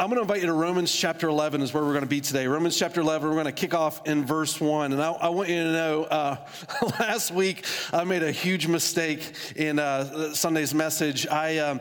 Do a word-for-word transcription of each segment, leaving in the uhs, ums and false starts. I'm going to invite you to Romans chapter eleven is where we're going to be today. Romans chapter eleven, we're going to kick off in verse one. And I, I want you to know, uh, last week I made a huge mistake in uh, Sunday's message. I, um,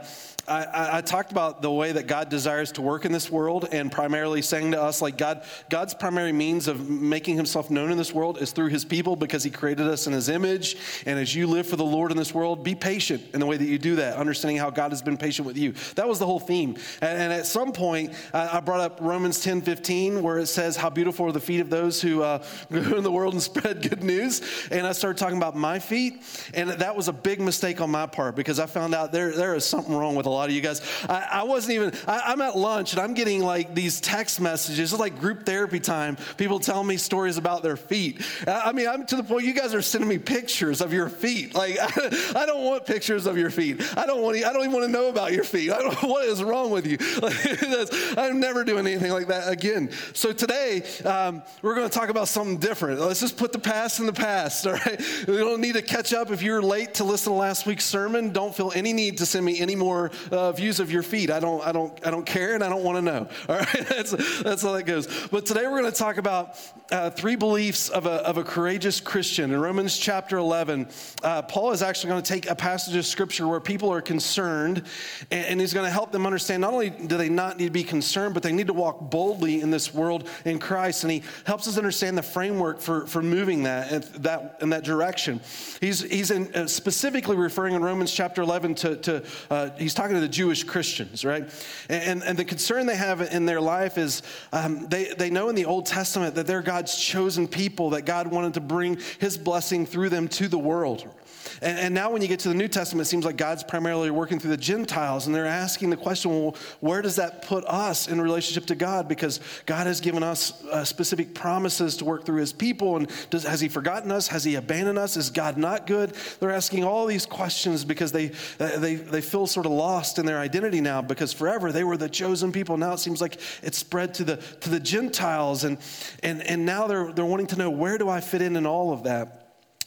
I I talked about the way that God desires to work in this world, and primarily saying to us, like God, God's primary means of making himself known in this world is through his people, because he created us in his image. And as you live for the Lord in this world, be patient in the way that you do that, understanding how God has been patient with you. That was the whole theme. And, and at some point, I brought up Romans ten fifteen, where it says, how beautiful are the feet of those who uh, go in the world and spread good news. And I started talking about my feet. And that was a big mistake on my part, because I found out there there is something wrong with a lot of you guys. I, I wasn't even, I, I'm at lunch and I'm getting like these text messages. It's like group therapy time. People telling me stories about their feet. I, I mean, I'm to the point you guys are sending me pictures of your feet. Like, I, I don't want pictures of your feet. I don't want to, I don't even want to know about your feet. I don't, what is wrong with you? Like, that's, I'm never doing anything like that again. So today, um, we're going to talk about something different. Let's just put the past in the past, all right? We don't need to catch up. If you're late to listen to last week's sermon, don't feel any need to send me any more uh, views of your feet. I don't I don't, I don't care, and I don't want to know, all right? That's, that's how that goes. But today, we're going to talk about uh, three beliefs of a, of a courageous Christian. In Romans chapter eleven, uh, Paul is actually going to take a passage of Scripture where people are concerned, and, and he's going to help them understand not only do they not need to be concerned, but they need to walk boldly in this world in Christ. And he helps us understand the framework for, for moving that and that in that direction. He's he's in, uh, specifically referring in Romans chapter eleven to, to uh, he's talking to the Jewish Christians, right? And, and, and the concern they have in their life is um, they, they know in the Old Testament that they're God's chosen people, that God wanted to bring his blessing through them to the world. And, and now when you get to the New Testament, it seems like God's primarily working through the Gentiles, and they're asking the question, well, where does that put us in relationship to God? Because God has given us uh, specific promises to work through his people, and does, has he forgotten us? Has he abandoned us? Is God not good? They're asking all these questions because they, they, they feel sort of lost in their identity now, because forever they were the chosen people. Now it seems like it's spread to the to the Gentiles, and and, and now they're they're wanting to know, where do I fit in in all of that?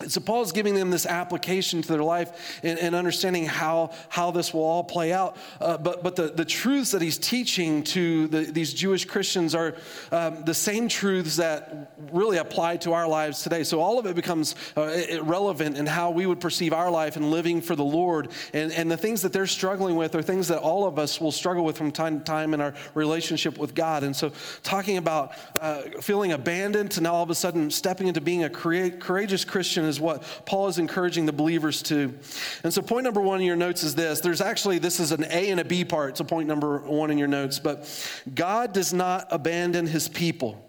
So Paul's giving them this application to their life and, and understanding how, how this will all play out. Uh, but but the, the truths that he's teaching to the, these Jewish Christians are um, the same truths that really apply to our lives today. So all of it becomes uh, relevant in how we would perceive our life and living for the Lord. And, and the things that they're struggling with are things that all of us will struggle with from time to time in our relationship with God. And so talking about uh, feeling abandoned to now all of a sudden stepping into being a crea- courageous Christian is what Paul is encouraging the believers to. And so point number one in your notes is this. There's actually, this is an A and a B part to point number one in your notes, but God does not abandon his people.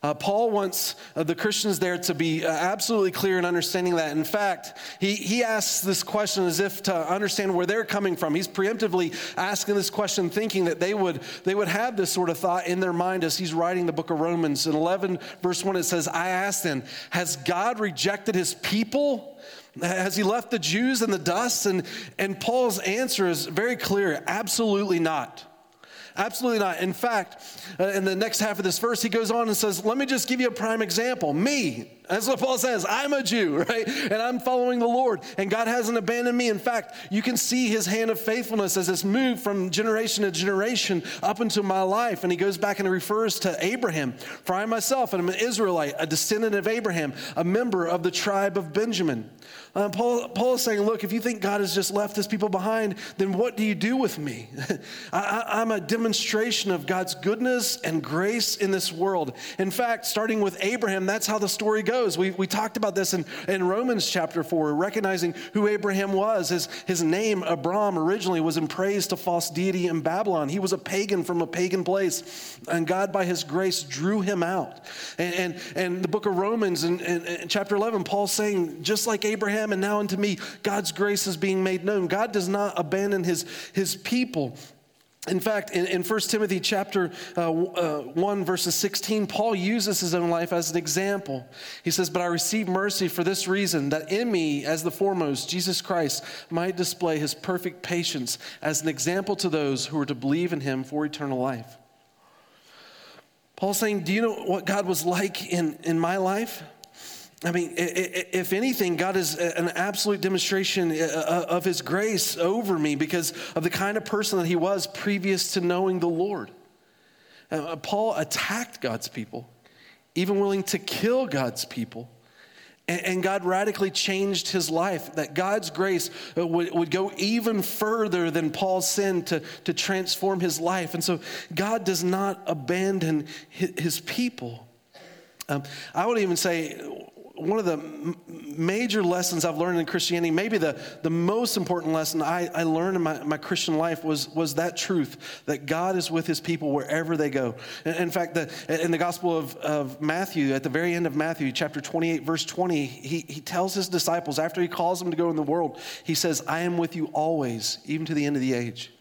Uh, Paul wants uh, the Christians there to be uh, absolutely clear in understanding that. In fact, he, he asks this question as if to understand where they're coming from. He's preemptively asking this question, thinking that they would they would have this sort of thought in their mind as he's writing the book of Romans. In eleven, verse one, it says, I asked them, has God rejected his people? Has he left the Jews in the dust? And, and Paul's answer is very clear, absolutely not. Absolutely not. In fact, uh, in the next half of this verse, he goes on and says, let me just give you a prime example. Me. That's what Paul says. I'm a Jew, right? And I'm following the Lord, and God hasn't abandoned me. In fact, you can see his hand of faithfulness as it's moved from generation to generation up into my life. And he goes back and refers to Abraham. For I myself am an Israelite, a descendant of Abraham, a member of the tribe of Benjamin. Uh, Paul, Paul is saying, look, if you think God has just left his people behind, then what do you do with me? I, I, I'm a demonstration of God's goodness and grace in this world. In fact, starting with Abraham, that's how the story goes. We, we talked about this in, in Romans chapter four, recognizing who Abraham was. His, his name, Abram, originally was in praise to false deity in Babylon. He was a pagan from a pagan place, and God, by his grace, drew him out. And, and, and the book of Romans, in, in, in chapter eleven, Paul's saying, just like Abraham and now unto me, God's grace is being made known. God does not abandon his, his people. In fact, in, in First Timothy chapter uh, uh, one, verses sixteen, Paul uses his own life as an example. He says, but I receive mercy for this reason, that in me, as the foremost, Jesus Christ might display his perfect patience as an example to those who are to believe in him for eternal life. Paul's saying, do you know what God was like in, in my life? I mean, if anything, God is an absolute demonstration of his grace over me because of the kind of person that he was previous to knowing the Lord. Uh, Paul attacked God's people, even willing to kill God's people. And, and God radically changed his life, that God's grace would, would go even further than Paul's sin to, to transform his life. And so God does not abandon his people. Um, I would even say one of the m- major lessons I've learned in Christianity, maybe the, the most important lesson I, I learned in my, my Christian life was, was that truth, that God is with his people wherever they go. In, in fact, the, in the Gospel of, of Matthew, at the very end of Matthew, chapter twenty-eight, verse twenty, he, he tells his disciples, after he calls them to go in the world, he says, I am with you always, even to the end of the age.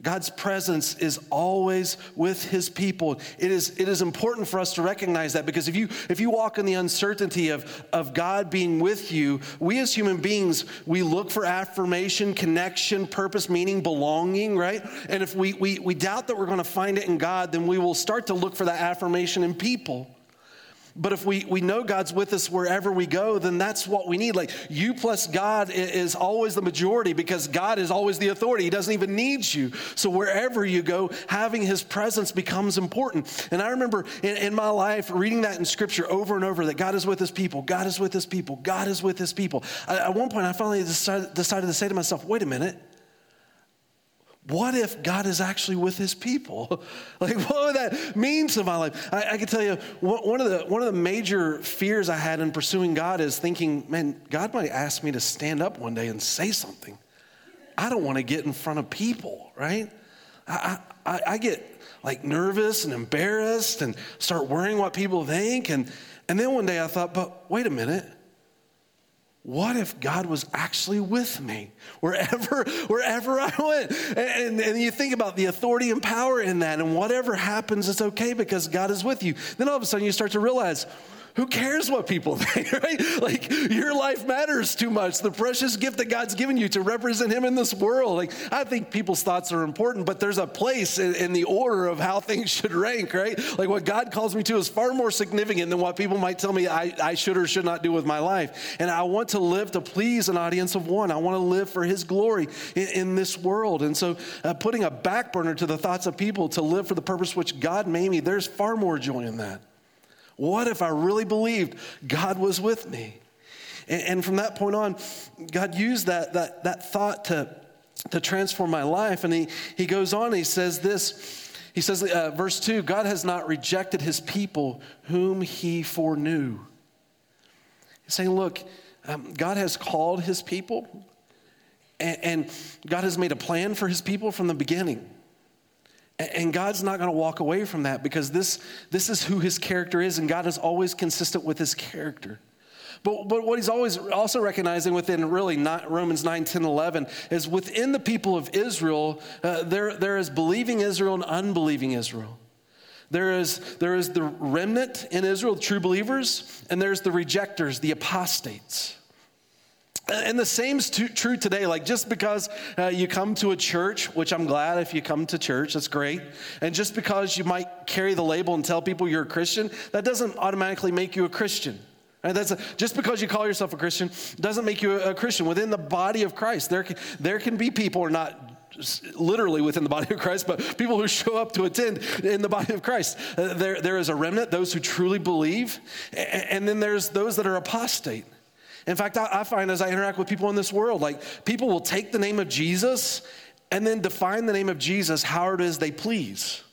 God's presence is always with his people. It is, it is important for us to recognize that, because if you if you walk in the uncertainty of, of God being with you, we as human beings, we look for affirmation, connection, purpose, meaning, belonging, right? And if we we, we doubt that we're going to find it in God, then we will start to look for that affirmation in people. But if we, we know God's with us wherever we go, then that's what we need. Like, you plus God is always the majority, because God is always the authority. He doesn't even need you. So wherever you go, having his presence becomes important. And I remember in, in my life reading that in scripture over and over, that God is with his people, God is with his people, God is with his people. I, at one point, I finally decided, decided to say to myself, wait a minute. What if God is actually with his people? Like, what would that mean to my life? I, I can tell you, one of the one of the major fears I had in pursuing God is thinking, man, God might ask me to stand up one day and say something. I don't want to get in front of people, right? I I, I get like nervous and embarrassed and start worrying what people think. And, and then one day I thought, but wait a minute. What if God was actually with me wherever wherever I went? And, and, and you think about the authority and power in that, and whatever happens, it's okay because God is with you. Then all of a sudden you start to realize, who cares what people think, right? Like, your life matters too much. The precious gift that God's given you to represent him in this world. Like, I think people's thoughts are important, but there's a place in, in the order of how things should rank, right? Like, what God calls me to is far more significant than what people might tell me I, I should or should not do with my life. And I want to live to please an audience of one. I want to live for his glory in, in this world. And so uh, putting a back burner to the thoughts of people to live for the purpose which God made me, there's far more joy in that. What if I really believed God was with me? And, and from that point on, God used that that that thought to, to transform my life. And he, he goes on, he says this, he says, uh, verse two, God has not rejected his people whom he foreknew. He's saying, look, um, God has called his people, and, and God has made a plan for his people from the beginning. And God's not going to walk away from that, because this, this is who his character is, and God is always consistent with his character. But, but what he's always also recognizing within really not Romans nine, ten, eleven is within the people of Israel, uh, there there is believing Israel and unbelieving Israel. There is, there is the remnant in Israel, the true believers, and there's the rejectors, the apostates. And the same's too, true today. Like, just because uh, you come to a church, which I'm glad if you come to church, that's great. And just because you might carry the label and tell people you're a Christian, that doesn't automatically make you a Christian. Right? That's a, just because you call yourself a Christian doesn't make you a, a Christian. Within the body of Christ, there can, there can be people who are not literally within the body of Christ, but people who show up to attend in the body of Christ. Uh, there, there is a remnant, those who truly believe, and, and then there's those that are apostate. In fact, I find as I interact with people in this world, like, people will take the name of Jesus and then define the name of Jesus how it is they please.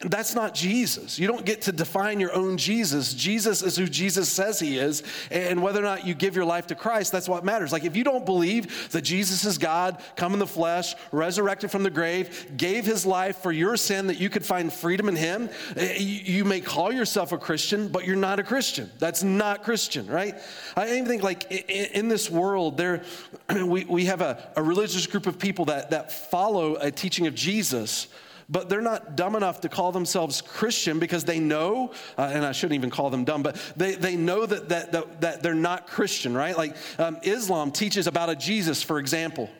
That's not Jesus. You don't get to define your own Jesus. Jesus is who Jesus says he is, and whether or not you give your life to Christ, that's what matters. Like, if you don't believe that Jesus is God, come in the flesh, resurrected from the grave, gave his life for your sin that you could find freedom in him, you may call yourself a Christian, but you're not a Christian. That's not Christian, right? I even think, like, in this world, there we, we have a, a religious group of people that, that follow a teaching of Jesus, but they're not dumb enough to call themselves Christian, because they know, uh, and I shouldn't even call them dumb, but they, they know that, that that that they're not Christian, right? Like, um, Islam teaches about a Jesus, for example,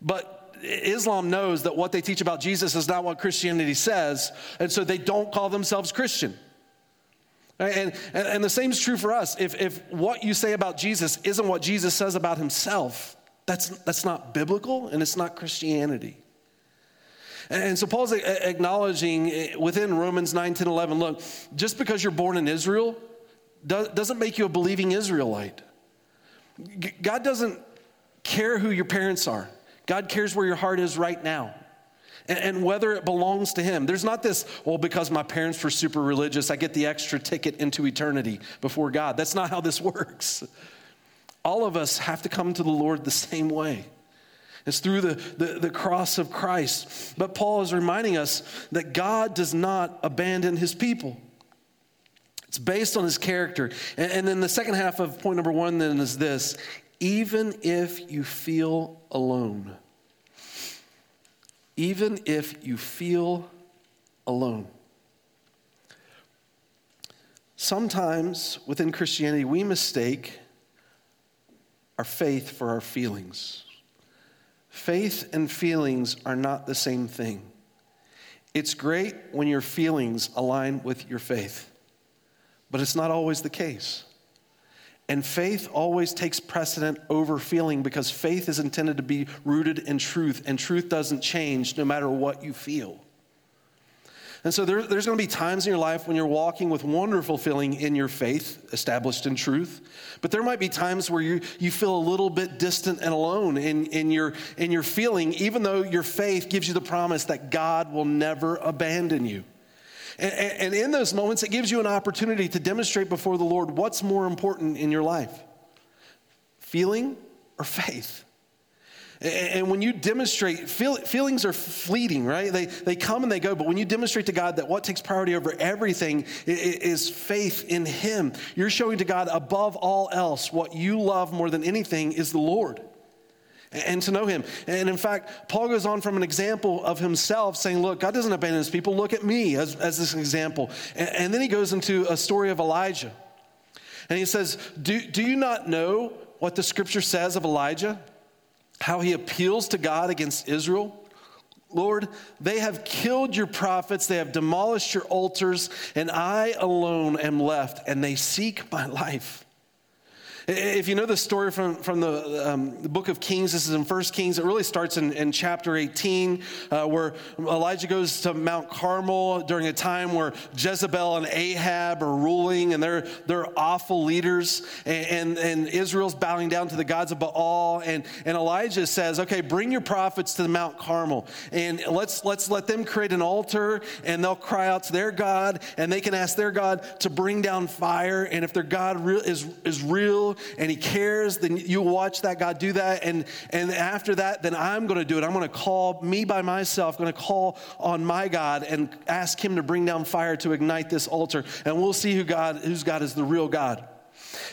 but Islam knows that what they teach about Jesus is not what Christianity says, and so they don't call themselves Christian. And, and, and the same is true for us. If, if what you say about Jesus isn't what Jesus says about himself, that's that's not biblical, and it's not Christianity. And so Paul's acknowledging within Romans nine, ten, eleven, look, just because you're born in Israel doesn't make you a believing Israelite. God doesn't care who your parents are. God cares where your heart is right now and whether it belongs to him. There's not this, well, because my parents were super religious, I get the extra ticket into eternity before God. That's not how this works. All of us have to come to the Lord the same way. It's through the, the, the cross of Christ. But Paul is reminding us that God does not abandon his people. It's based on his character. And, and then the second half of point number one then is this: even if you feel alone. Even if you feel alone. Sometimes within Christianity, we mistake our faith for our feelings. Faith and feelings are not the same thing. It's great when your feelings align with your faith, but it's not always the case. And faith always takes precedent over feeling, because faith is intended to be rooted in truth, and truth doesn't change no matter what you feel. And so there, there's going to be times in your life when you're walking with wonderful feeling in your faith, established in truth. But there might be times where you, you feel a little bit distant and alone in, in, your, in your feeling, even though your faith gives you the promise that God will never abandon you. And, and in those moments, it gives you an opportunity to demonstrate before the Lord what's more important in your life, feeling or faith. And when you demonstrate, feel, feelings are fleeting, right? They they come and they go. But when you demonstrate to God that what takes priority over everything is faith in him, you're showing to God above all else what you love more than anything is the Lord and to know him. And in fact, Paul goes on from an example of himself saying, look, God doesn't abandon his people. Look at me as, as this example. And, and then he goes into a story of Elijah. And he says, do, do you not know what the scripture says of Elijah? How he appeals to God against Israel. Lord, they have killed your prophets, they have demolished your altars, and I alone am left, and they seek my life. If you know the story from, from the, um, the book of Kings, this is in First Kings, it really starts in, in chapter eighteen, uh, where Elijah goes to Mount Carmel during a time where Jezebel and Ahab are ruling, and they're they're awful leaders, and, and, and Israel's bowing down to the gods of Baal, and, and Elijah says, okay, bring your prophets to the Mount Carmel, and let's, let's let them create an altar, and they'll cry out to their God, and they can ask their God to bring down fire, and if their God real, is, is real, and he cares, then you watch that God do that. And, and after that, then I'm going to do it. I'm going to call me by myself, going to call on my God and ask him to bring down fire to ignite this altar. And we'll see who God, whose God is the real God.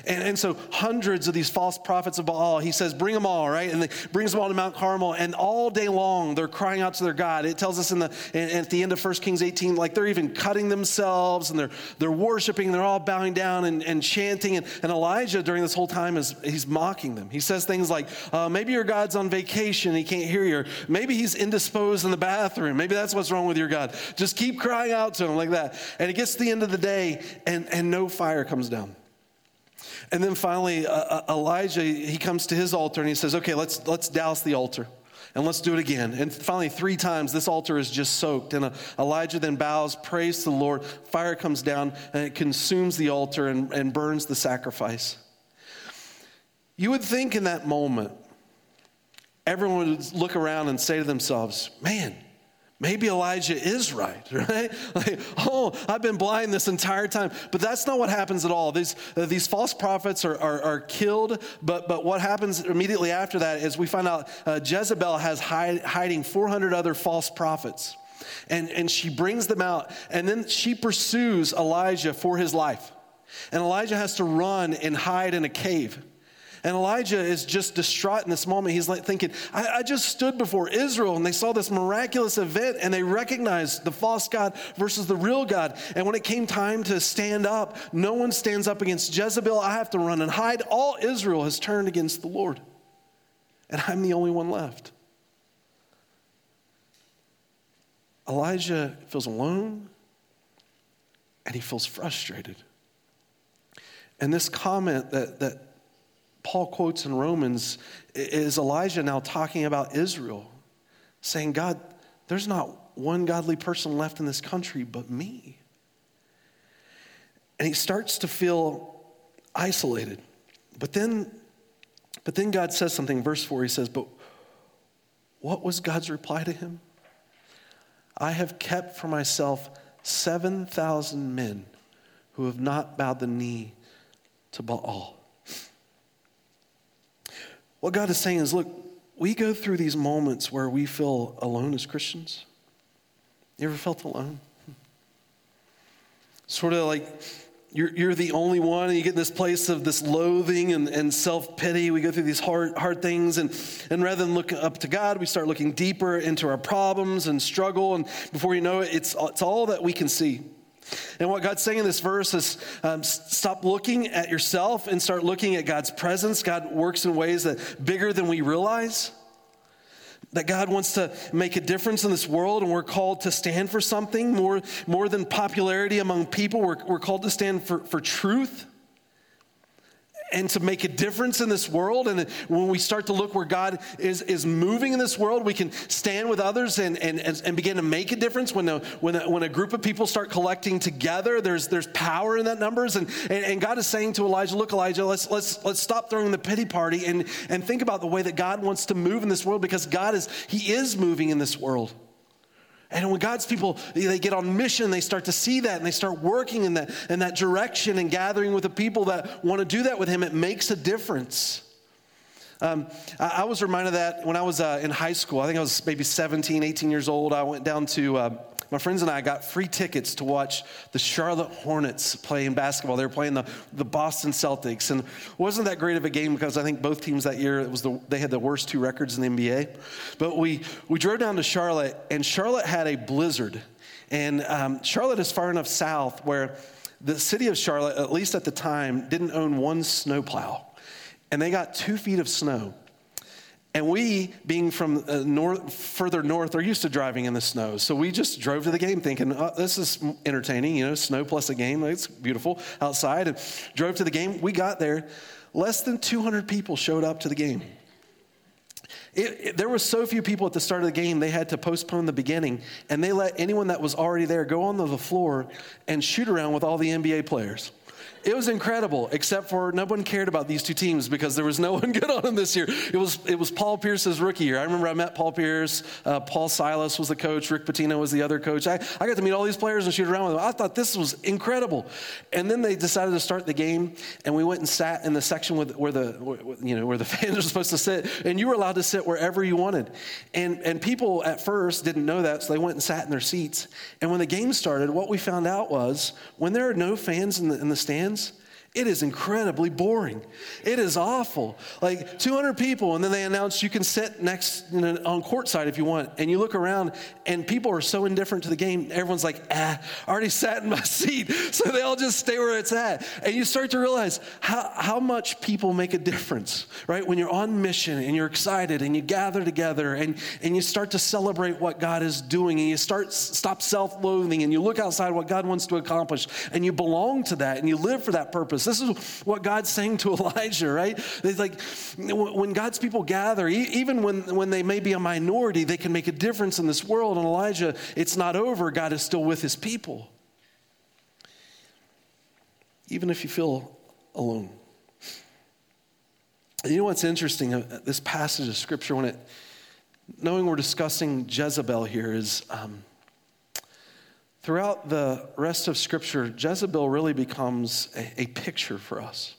And, and so hundreds of these false prophets of Baal, he says, bring them all, right? And he brings them all to Mount Carmel, and all day long they're crying out to their God. It tells us in the in, at the end of First Kings eighteen, like they're even cutting themselves, and they're they're worshiping, and they're all bowing down and, and chanting. And, and Elijah during this whole time, is he's mocking them. He says things like, uh, maybe your God's on vacation and he can't hear you. Or maybe he's indisposed in the bathroom. Maybe that's what's wrong with your God. Just keep crying out to him like that. And it gets to the end of the day, and, and no fire comes down. And then finally, uh, Elijah, he comes to his altar and he says, okay, let's let's douse the altar and let's do it again. And finally, three times, this altar is just soaked. And uh, Elijah then bows, prays to the Lord. Fire comes down and it consumes the altar and, and burns the sacrifice. You would think in that moment, everyone would look around and say to themselves, man, maybe Elijah is right, right? Like, oh, I've been blind this entire time. But that's not what happens at all. These uh, these false prophets are, are, are killed, but but what happens immediately after that is we find out uh, Jezebel has hide, hiding four hundred other false prophets, and, and she brings them out, and then she pursues Elijah for his life. And Elijah has to run and hide in a cave. And Elijah is just distraught in this moment. He's like thinking, I, I just stood before Israel and they saw this miraculous event and they recognized the false God versus the real God. And when it came time to stand up, no one stands up against Jezebel. I have to run and hide. All Israel has turned against the Lord. And I'm the only one left. Elijah feels alone and he feels frustrated. And this comment that, that, Paul quotes in Romans is Elijah now talking about Israel, saying, God, there's not not one godly person left in this country but me. And he starts to feel isolated. But then, but then God says something. Verse four, he says, but what was God's reply to him? I have kept for myself seven thousand men who have not bowed the knee to Baal. What God is saying is, look, we go through these moments where we feel alone as Christians. You ever felt alone? Sort of like you're you're the only one, and you get in this place of this loathing and, and self-pity. We go through these hard hard things, and, and rather than look up to God, we start looking deeper into our problems and struggle, and before you know it, it's, it's all that we can see. And what God's saying in this verse is um, stop looking at yourself and start looking at God's presence. God works in ways that bigger than we realize, that God wants to make a difference in this world, and we're called to stand for something more, more than popularity among people. We're, we're called to stand for, for truth and to make a difference in this world. And when we start to look where God is, is moving in this world, we can stand with others and, and, and begin to make a difference. When a, when, a, when a group of people start collecting together, there's there's power in that numbers. And, and, and God is saying to Elijah, look, Elijah, let's let's let's stop throwing the pity party and, and think about the way that God wants to move in this world, because God is, he is moving in this world. And when God's people, they get on mission, they start to see that, and they start working in that, in that direction and gathering with the people that want to do that with him, it makes a difference. Um, I, I was reminded of that when I was uh, in high school. I think I was maybe seventeen, eighteen years old. I went down to, uh, my friends and I got free tickets to watch the Charlotte Hornets play in basketball. They were playing the, the Boston Celtics. And it wasn't that great of a game, because I think both teams that year, it was the, they had the worst two records in the N B A. But we, we drove down to Charlotte, and Charlotte had a blizzard. And um, Charlotte is far enough south where the city of Charlotte, at least at the time, didn't own one snowplow. And they got two feet of snow. And we, being from uh, north, further north, are used to driving in the snow. So we just drove to the game thinking, oh, this is entertaining, you know, snow plus a game. It's beautiful outside. And drove to the game. We got there. Less than two hundred people showed up to the game. It, it, there were so few people at the start of the game, they had to postpone the beginning. And they let anyone that was already there go onto the floor and shoot around with all the N B A players. It was incredible, except for no one cared about these two teams, because there was no one good on them this year. It was it was Paul Pierce's rookie year. I remember I met Paul Pierce. Uh, Paul Silas was the coach. Rick Pitino was the other coach. I, I got to meet all these players and shoot around with them. I thought this was incredible. And then they decided to start the game, and we went and sat in the section with, where the you know where the fans were supposed to sit, and you were allowed to sit wherever you wanted. And and people at first didn't know that, so they went and sat in their seats. And when the game started, what we found out was when there are no fans in the, in the stands, it is incredibly boring. It is awful. Like two hundred people, and then they announced you can sit next, you know, on courtside if you want. And you look around, and people are so indifferent to the game. Everyone's like, ah, I already sat in my seat. So they all just stay where it's at. And you start to realize how, how much people make a difference, right? When you're on mission, and you're excited, and you gather together, and, and you start to celebrate what God is doing, and you start stop self-loathing, and you look outside what God wants to accomplish, and you belong to that, and you live for that purpose. This is what God's saying to Elijah, right? It's like when God's people gather, even when, when they may be a minority, they can make a difference in this world. And Elijah, it's not over. God is still with his people. Even if you feel alone. You know what's interesting? This passage of scripture, when it, knowing we're discussing Jezebel here, is um, throughout the rest of Scripture, Jezebel really becomes a, a picture for us.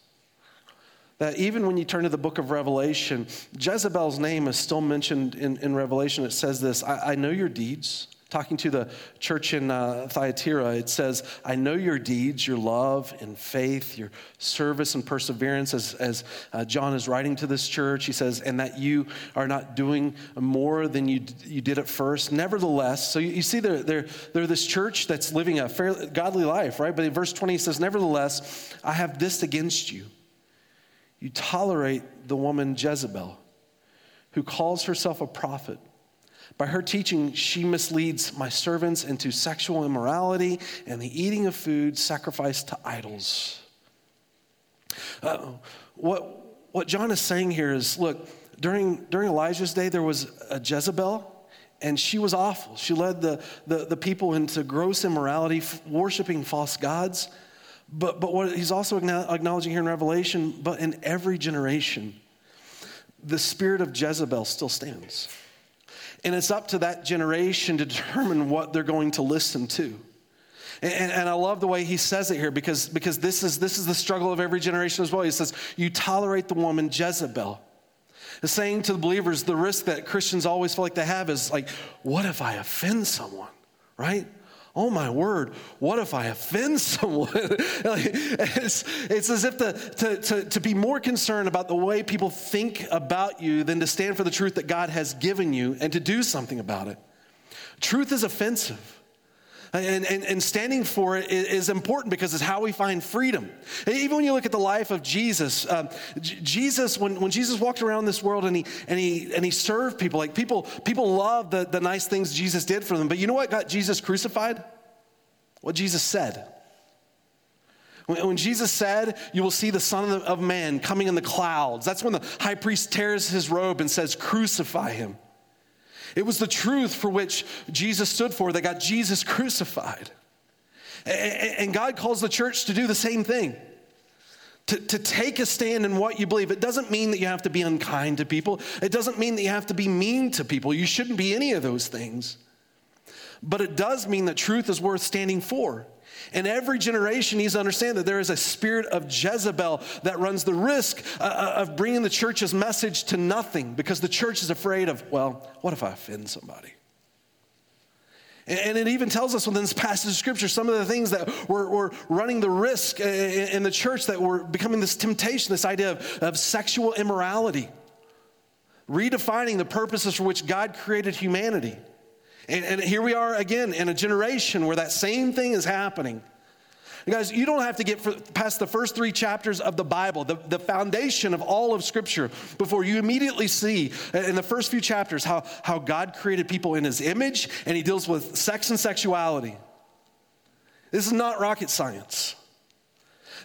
That even when you turn to the book of Revelation, Jezebel's name is still mentioned in, in Revelation. It says this, I, I know your deeds. Talking to the church in uh, Thyatira, it says, I know your deeds, your love and faith, your service and perseverance. As, as uh, John is writing to this church, he says, and that you are not doing more than you you did at first. Nevertheless, so you, you see they're, they're, they're this church that's living a fair, godly life, right? But in verse twenty, he says, nevertheless, I have this against you. You tolerate the woman Jezebel, who calls herself a prophet. By her teaching, she misleads my servants into sexual immorality and the eating of food sacrificed to idols. Uh, what what John is saying here is, look, during, during Elijah's day, there was a Jezebel, And she was awful. She led the, the, the people into gross immorality, f- worshiping false gods. But but what he's also acknowledging here in Revelation, but in every generation, the spirit of Jezebel still stands. And it's up to that generation to determine what they're going to listen to. And, and I love the way he says it here, because, because this is this is the struggle of every generation as well. He says, you tolerate the woman Jezebel. He's saying to the believers, the risk that Christians always feel like they have is like, what if I offend someone, right? Oh my word, what if I offend someone? Like, it's, it's as if the, to, to, to be more concerned about the way people think about you than to stand for the truth that God has given you and to do something about it. Truth is offensive. And, and, and standing for it is important because it's how we find freedom. Even when you look at the life of Jesus, uh, J- Jesus, when, when Jesus walked around this world and he and he and he served people, like people people loved the, the nice things Jesus did for them. But you know what got Jesus crucified? What Jesus said. When, when Jesus said, "You will see the Son of, the, of Man coming in the clouds," that's when the high priest tears his robe and says, "Crucify him." It was the truth for which Jesus stood for that got Jesus crucified. And God calls the church to do the same thing, to, to take a stand in what you believe. It doesn't mean that you have to be unkind to people. It doesn't mean that you have to be mean to people. You shouldn't be any of those things. But it does mean that truth is worth standing for. And every generation needs to understand that there is a spirit of Jezebel that runs the risk uh, of bringing the church's message to nothing because the church is afraid of, well, what if I offend somebody? And, and it even tells us within this passage of Scripture some of the things that we're, we're running the risk in, in the church that we're becoming this temptation, this idea of, of sexual immorality, redefining the purposes for which God created humanity. And, and here we are again in a generation where that same thing is happening. You guys, you don't have to get for, past the first three chapters of the Bible, the, the foundation of all of Scripture, before you immediately see in the first few chapters how, how God created people in his image, and he deals with sex and sexuality. This is not rocket science.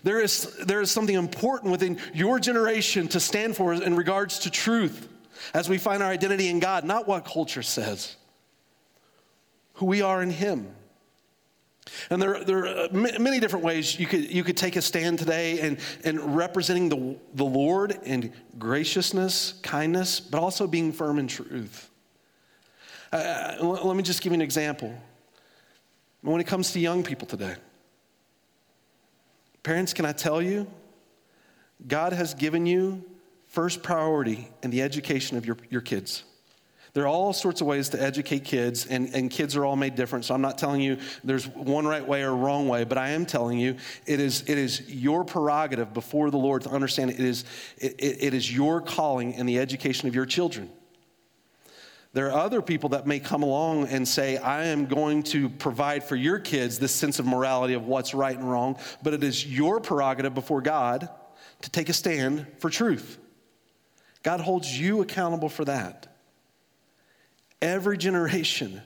There is, there is something important within your generation to stand for in regards to truth as we find our identity in God, not what culture says. Who we are in him. And there, there are many different ways you could you could take a stand today and, and representing the, the Lord in graciousness, kindness, but also being firm in truth. Uh, let me just give you an example. When it comes to young people today, parents, can I tell you, God has given you first priority in the education of your, your kids. There are all sorts of ways to educate kids, and, and kids are all made different. So I'm not telling you there's one right way or wrong way, but I am telling you it is it is your prerogative before the Lord to understand it is it, it is your calling in the education of your children. There are other people that may come along and say, I am going to provide for your kids this sense of morality of what's right and wrong, but it is your prerogative before God to take a stand for truth. God holds you accountable for that. Every generation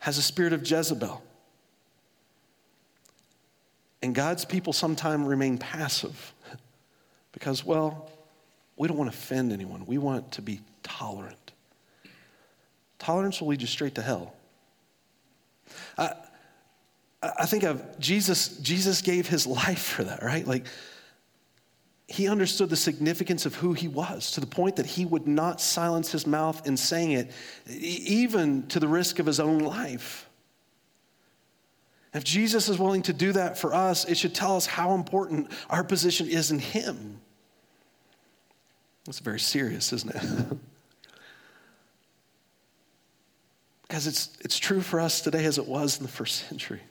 has a spirit of Jezebel. And God's people sometimes remain passive because, well, we don't want to offend anyone. We want to be tolerant. Tolerance will lead you straight to hell. I, I think of Jesus, Jesus gave his life for that, right? Like, he understood the significance of who he was to the point that he would not silence his mouth in saying it, even to the risk of his own life. If Jesus is willing to do that for us, it should tell us how important our position is in him. That's very serious, isn't it? Because it's, it's true for us today as it was in the first century.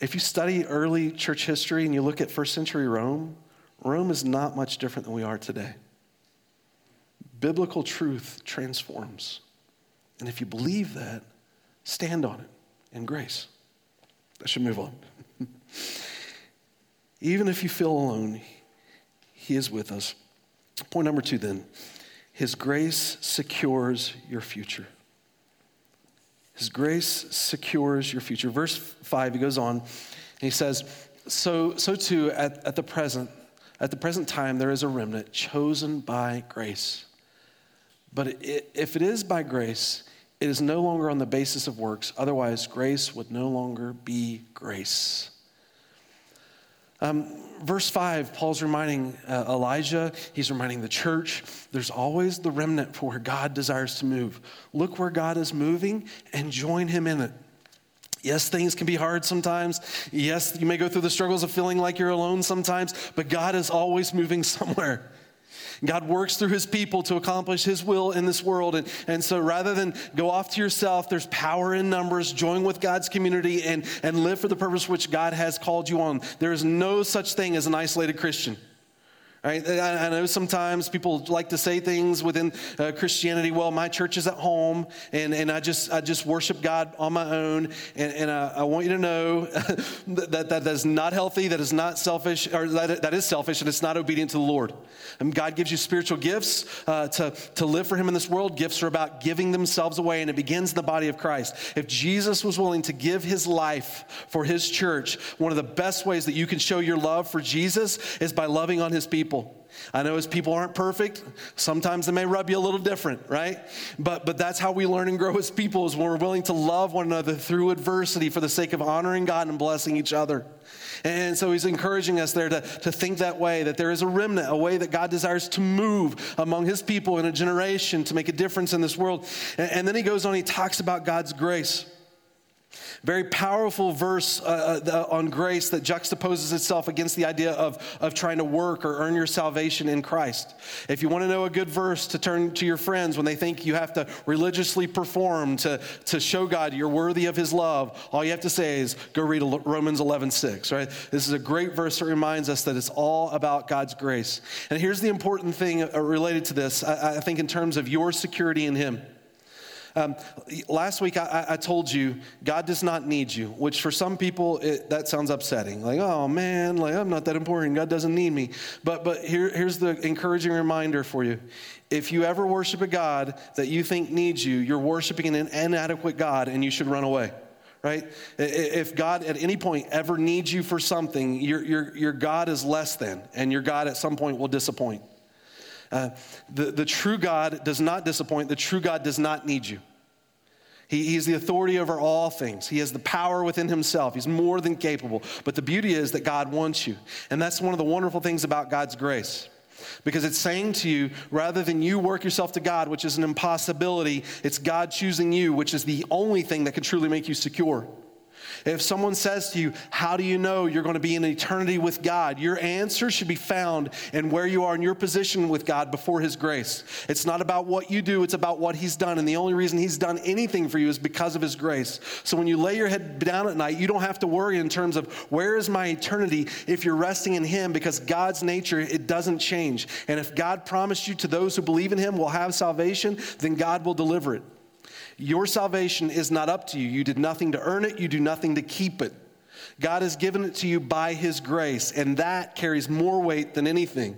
If you study early church history and you look at first century Rome, Rome is not much different than we are today. Biblical truth transforms. And if you believe that, stand on it in grace. I should move on. Even if you feel alone, he is with us. Point number two then, his grace secures your future. His grace secures your future. Verse five, he goes on, and he says, so so too at, at the present, at the present time, there is a remnant chosen by grace. But if it is by grace, it is no longer on the basis of works. Otherwise, grace would no longer be grace. Um, verse five, Paul's reminding uh, Elijah, he's reminding the church, there's always the remnant for where God desires to move. Look where God is moving and join him in it. Yes, things can be hard sometimes. Yes, you may go through the struggles of feeling like you're alone sometimes, but God is always moving somewhere. God works through his people to accomplish his will in this world. And, and so rather than go off to yourself, there's power in numbers. Join with God's community and, and live for the purpose which God has called you on. There is no such thing as an isolated Christian. Right? I, I know sometimes people like to say things within uh, Christianity. Well, my church is at home, and, and I just I just worship God on my own. And, and I, I want you to know that, that that is not healthy. That is not selfish, or that that is selfish, and it's not obedient to the Lord. And God gives you spiritual gifts uh, to to live for Him in this world. Gifts are about giving themselves away, and it begins in the body of Christ. If Jesus was willing to give His life for His church, one of the best ways that you can show your love for Jesus is by loving on His people. I know his people aren't perfect. Sometimes they may rub you a little different, right? But but that's how we learn and grow as people, is when we're willing to love one another through adversity for the sake of honoring God and blessing each other. And so he's encouraging us there to, to think that way, that there is a remnant, a way that God desires to move among his people in a generation to make a difference in this world. And, and then he goes on, he talks about God's grace. Very powerful verse uh, the, on grace that juxtaposes itself against the idea of, of trying to work or earn your salvation in Christ. If you want to know a good verse to turn to your friends when they think you have to religiously perform to, to show God you're worthy of his love, all you have to say is go read Romans eleven six, right? This is a great verse that reminds us that it's all about God's grace. And here's the important thing related to this, I, I think in terms of your security in him. Um, last week, I, I told you, God does not need you, which for some people, it, that sounds upsetting. Like, oh man, like I'm not that important. God doesn't need me. But but here, here's the encouraging reminder for you. If you ever worship a God that you think needs you, you're worshiping an inadequate God and you should run away, right? If God at any point ever needs you for something, your, your, your God is less than, and your God at some point will disappoint. Uh, the, the true God does not disappoint. The true God does not need you. He, he's the authority over all things. He has the power within himself. He's more than capable. But the beauty is that God wants you. And that's one of the wonderful things about God's grace. Because it's saying to you, rather than you work yourself to God, which is an impossibility, it's God choosing you, which is the only thing that can truly make you secure. If someone says to you, how do you know you're going to be in eternity with God? Your answer should be found in where you are in your position with God before his grace. It's not about what you do, it's about what he's done. And the only reason he's done anything for you is because of his grace. So when you lay your head down at night, you don't have to worry in terms of where is my eternity if you're resting in him, because God's nature, it doesn't change. And if God promised you to those who believe in him will have salvation, then God will deliver it. Your salvation is not up to you. You did nothing to earn it. You do nothing to keep it. God has given it to you by his grace, and that carries more weight than anything.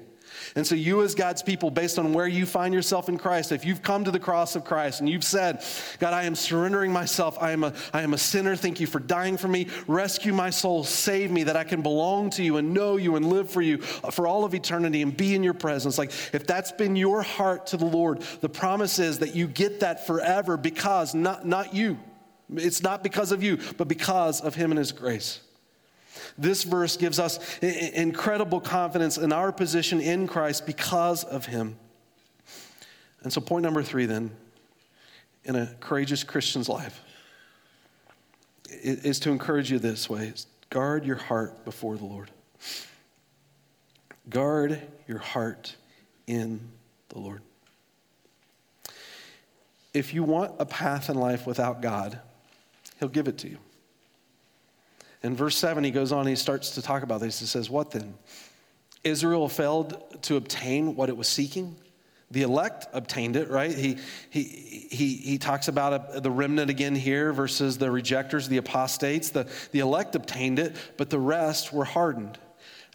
And so you as God's people, based on where you find yourself in Christ, if you've come to the cross of Christ and you've said, God, I am surrendering myself. I am a, I am a sinner. Thank you for dying for me. Rescue my soul. Save me that I can belong to you and know you and live for you for all of eternity and be in your presence. Like if that's been your heart to the Lord, the promise is that you get that forever because not, not you. It's not because of you, but because of him and his grace. This verse gives us incredible confidence in our position in Christ because of him. And so point number three then, in a courageous Christian's life, is to encourage you this way. Guard your heart before the Lord. Guard your heart in the Lord. If you want a path in life without God, he'll give it to you. In verse seven, he goes on and he starts to talk about this. He says, what then? Israel failed to obtain what it was seeking. The elect obtained it, right? He he he he talks about the remnant again here versus the rejectors, the apostates. The, the elect obtained it, but the rest were hardened.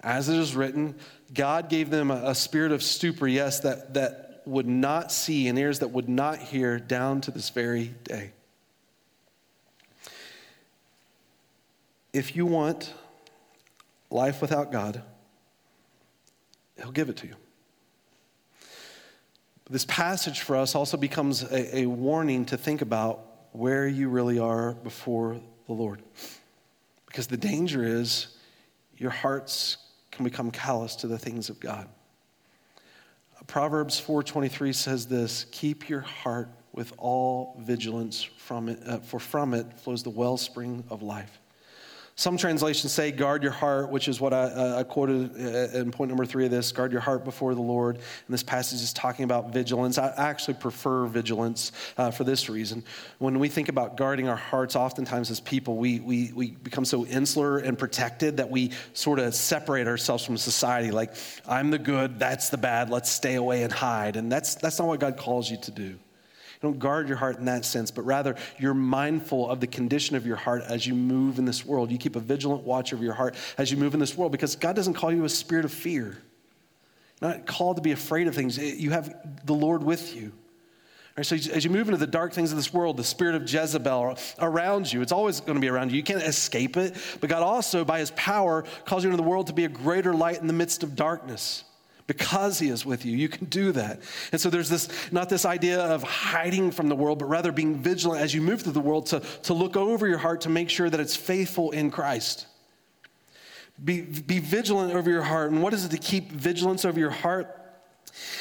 As it is written, God gave them a, a spirit of stupor, yes, that, that would not see, and ears that would not hear, down to this very day. If you want life without God, he'll give it to you. This passage for us also becomes a, a warning to think about where you really are before the Lord. Because the danger is your hearts can become callous to the things of God. Proverbs four twenty-three says this, keep your heart with all vigilance, from it, uh, for from it flows the wellspring of life. Some translations say, guard your heart, which is what I, uh, I quoted in point number three of this, guard your heart before the Lord. And this passage is talking about vigilance. I actually prefer vigilance uh, for this reason. When we think about guarding our hearts, oftentimes as people, we, we, we become so insular and protected that we sort of separate ourselves from society. Like, I'm the good, that's the bad, let's stay away and hide. And that's that's not what God calls you to do. Don't guard your heart in that sense, but rather you're mindful of the condition of your heart as you move in this world. You keep a vigilant watch over your heart as you move in this world, because God doesn't call you a spirit of fear. You're not called to be afraid of things. You have the Lord with you. All right, so as you move into the dark things of this world, the spirit of Jezebel around you, it's always going to be around you. You can't escape it. But God also, by his power, calls you into the world to be a greater light in the midst of darkness. Because he is with you, you can do that. And so there's this, not this idea of hiding from the world, but rather being vigilant as you move through the world to, to look over your heart to make sure that it's faithful in Christ. Be, be vigilant over your heart. And what is it to keep vigilance over your heart?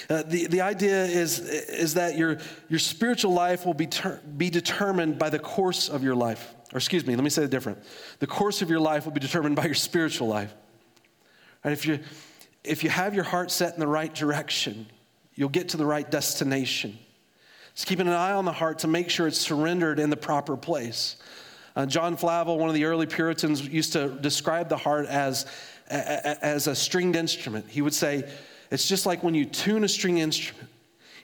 Uh, the, the idea is, is that your, your spiritual life will be, ter- be determined by the course of your life. Or excuse me, let me say it different. The course of your life will be determined by your spiritual life. Right, if you're... If you have your heart set in the right direction, you'll get to the right destination. It's keeping an eye on the heart to make sure it's surrendered in the proper place. Uh, John Flavel, one of the early Puritans, used to describe the heart as, as a stringed instrument. He would say, it's just like when you tune a string instrument.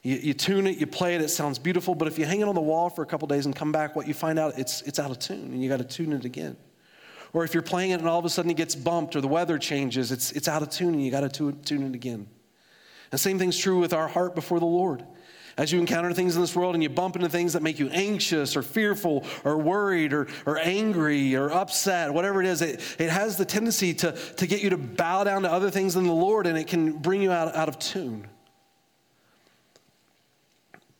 You, you tune it, you play it, it sounds beautiful, but if you hang it on the wall for a couple days and come back, what you find out, it's, it's out of tune, and you got to tune it again. Or if you're playing it and all of a sudden it gets bumped or the weather changes, it's it's out of tune and you got to tune it again. The same thing's true with our heart before the Lord. As you encounter things in this world and you bump into things that make you anxious or fearful or worried or, or angry or upset, whatever it is, it, it has the tendency to, to get you to bow down to other things than the Lord, and it can bring you out, out of tune.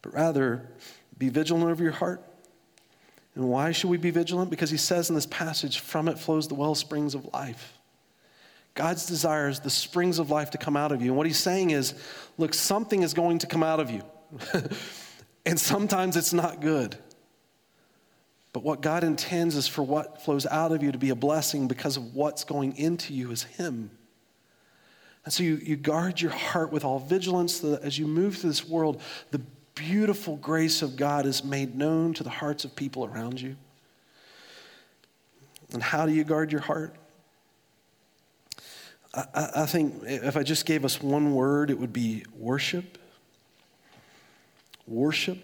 But rather, be vigilant over your heart. And why should we be vigilant? Because he says in this passage, from it flows the well springs of life. God's desire is the springs of life to come out of you. And what he's saying is, look, something is going to come out of you. And sometimes it's not good. But what God intends is for what flows out of you to be a blessing because of what's going into you is him. And so you, you guard your heart with all vigilance so that as you move through this world, the beautiful grace of God is made known to the hearts of people around you. And how do you guard your heart? I, I think if I just gave us one word, it would be worship. Worship.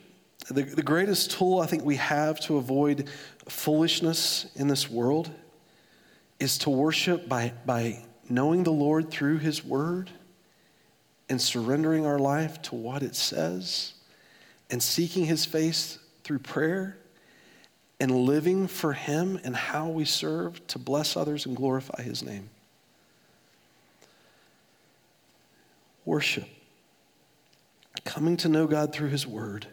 The, the greatest tool I think we have to avoid foolishness in this world is to worship by, by knowing the Lord through his word and surrendering our life to what it says, and seeking his face through prayer, and living for him and how we serve to bless others and glorify his name. Worship. Coming to know God through his word,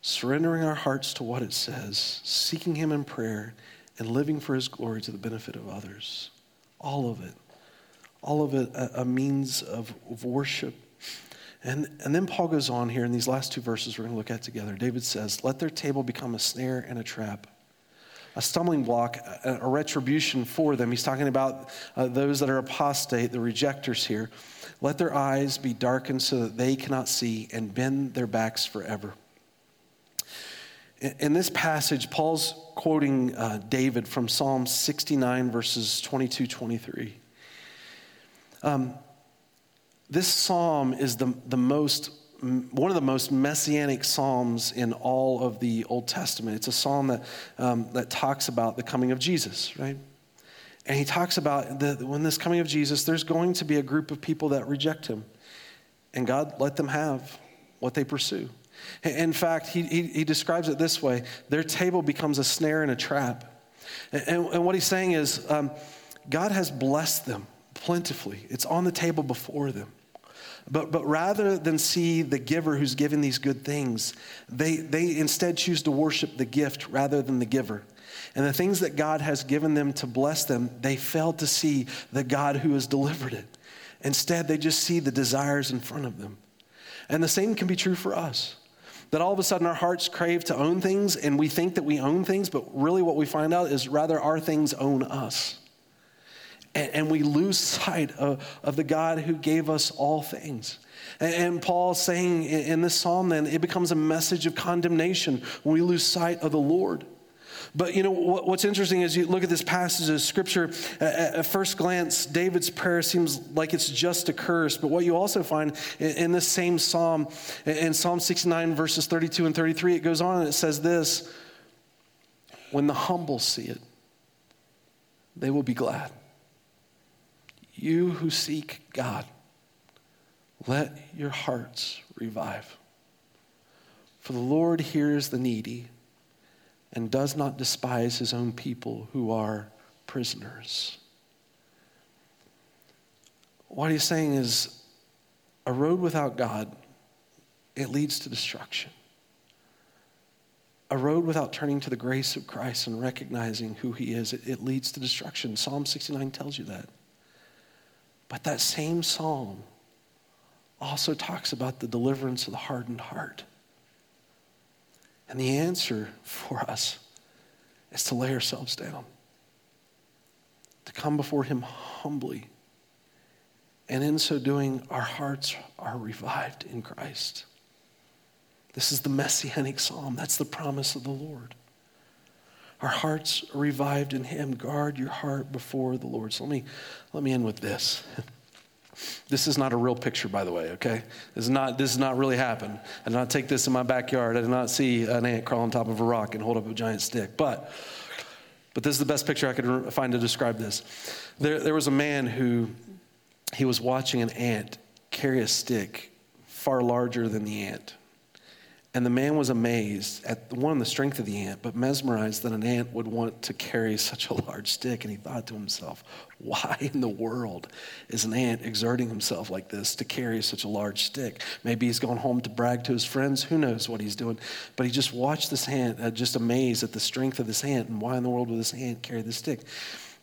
surrendering our hearts to what it says, seeking him in prayer, and living for his glory to the benefit of others. All of it. All of it a, a means of, of worship. And, and then Paul goes on here in these last two verses we're going to look at together. David says, let their table become a snare and a trap, a stumbling block, a, a retribution for them. He's talking about uh, those that are apostate, the rejectors here. Let their eyes be darkened so that they cannot see, and bend their backs forever. In, in this passage, Paul's quoting uh, David from Psalm sixty-nine, verses twenty-two, twenty-three. Um, This psalm is the, the most, one of the most messianic psalms in all of the Old Testament. It's a psalm that um, that talks about the coming of Jesus, right? And he talks about the, when this coming of Jesus, there's going to be a group of people that reject him. And God let them have what they pursue. In fact, he, he, he describes it this way. Their table becomes a snare and a trap. And, and, and what he's saying is um, God has blessed them plentifully. It's on the table before them. But but rather than see the giver who's given these good things, they, they instead choose to worship the gift rather than the giver. And the things that God has given them to bless them, they fail to see the God who has delivered it. Instead, they just see the desires in front of them. And the same can be true for us. That all of a sudden our hearts crave to own things and we think that we own things, but really what we find out is rather our things own us. And, and we lose sight of, of the God who gave us all things. And, and Paul's saying in, in this psalm then, it becomes a message of condemnation when we lose sight of the Lord. But you know, what, what's interesting is you look at this passage of scripture, uh, at first glance, David's prayer seems like it's just a curse. But what you also find in, in this same psalm, in Psalm sixty-nine, verses thirty-two and thirty-three, it goes on and it says this, when the humble see it, they will be glad. You who seek God, let your hearts revive. For the Lord hears the needy and does not despise his own people who are prisoners. What he's saying is, a road without God, it leads to destruction. A road without turning to the grace of Christ and recognizing who he is, it, it leads to destruction. Psalm sixty-nine tells you that. But that same psalm also talks about the deliverance of the hardened heart. And the answer for us is to lay ourselves down, to come before him humbly. And in so doing, our hearts are revived in Christ. This is the messianic psalm. That's the promise of the Lord. Our hearts are revived in him. Guard your heart before the Lord. So let me, let me end with this. This is not a real picture, by the way, okay? This is not, this is not really happened. I did not take this in my backyard. I did not see an ant crawl on top of a rock and hold up a giant stick. But but this is the best picture I could find to describe this. There, there was a man who, he was watching an ant carry a stick far larger than the ant. And the man was amazed at, one, the strength of the ant, but mesmerized that an ant would want to carry such a large stick. And he thought to himself, why in the world is an ant exerting himself like this to carry such a large stick? Maybe he's gone home to brag to his friends. Who knows what he's doing? But he just watched this ant, uh, just amazed at the strength of this ant, and why in the world would this ant carry this stick?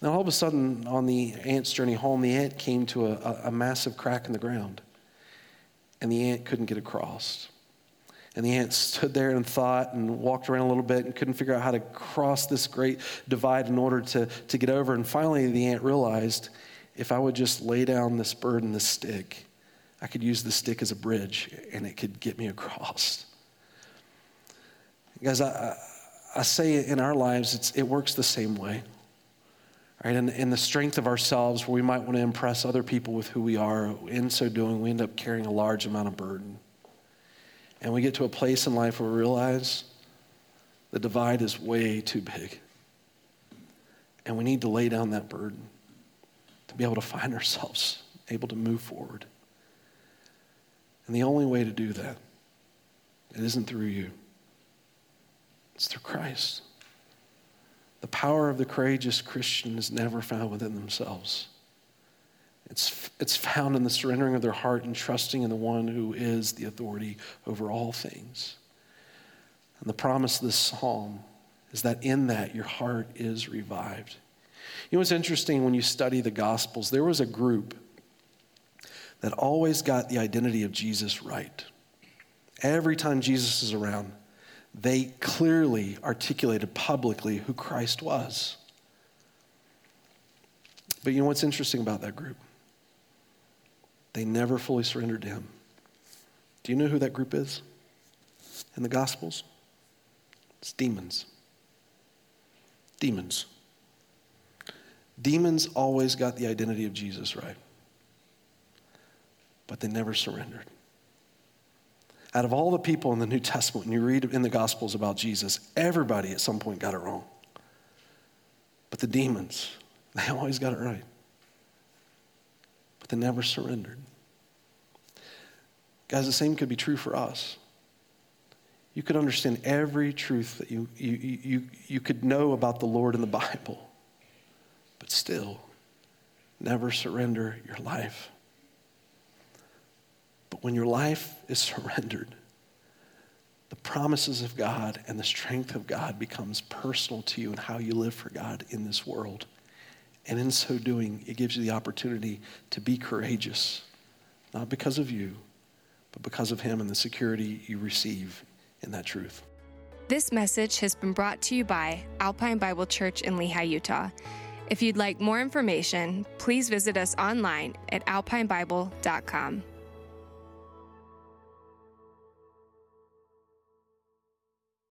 Now, all of a sudden, on the ant's journey home, the ant came to a, a, a massive crack in the ground. And the ant couldn't get across. And the ant stood there and thought and walked around a little bit and couldn't figure out how to cross this great divide in order to, to get over. And finally, the ant realized, if I would just lay down this burden, this stick, I could use the stick as a bridge and it could get me across. Guys, I, I say in our lives, it's, it works the same way. Right? And in the strength of ourselves, where we might want to impress other people with who we are, in so doing, we end up carrying a large amount of burden. And we get to a place in life where we realize the divide is way too big. And we need to lay down that burden to be able to find ourselves able to move forward. And the only way to do that, it isn't through you. It's through Christ. The power of the courageous Christian is never found within themselves. It's it's found in the surrendering of their heart and trusting in the one who is the authority over all things. And the promise of this psalm is that in that, your heart is revived. You know what's interesting when you study the Gospels? There was a group that always got the identity of Jesus right. Every time Jesus is around, they clearly articulated publicly who Christ was. But you know what's interesting about that group? They never fully surrendered to him. Do you know who that group is in the Gospels? It's demons. Demons. Demons always got the identity of Jesus right, but they never surrendered. Out of all the people in the New Testament, when you read in the Gospels about Jesus, everybody at some point got it wrong. But the demons, they always got it right. They never surrendered. Guys, the same could be true for us. You could understand every truth that you, you, you, you could know about the Lord in the Bible, but still never surrender your life. But when your life is surrendered, the promises of God and the strength of God becomes personal to you and how you live for God in this world. And in so doing, it gives you the opportunity to be courageous, not because of you, but because of Him and the security you receive in that truth. This message has been brought to you by Alpine Bible Church in Lehi, Utah. If you'd like more information, please visit us online at alpine bible dot com.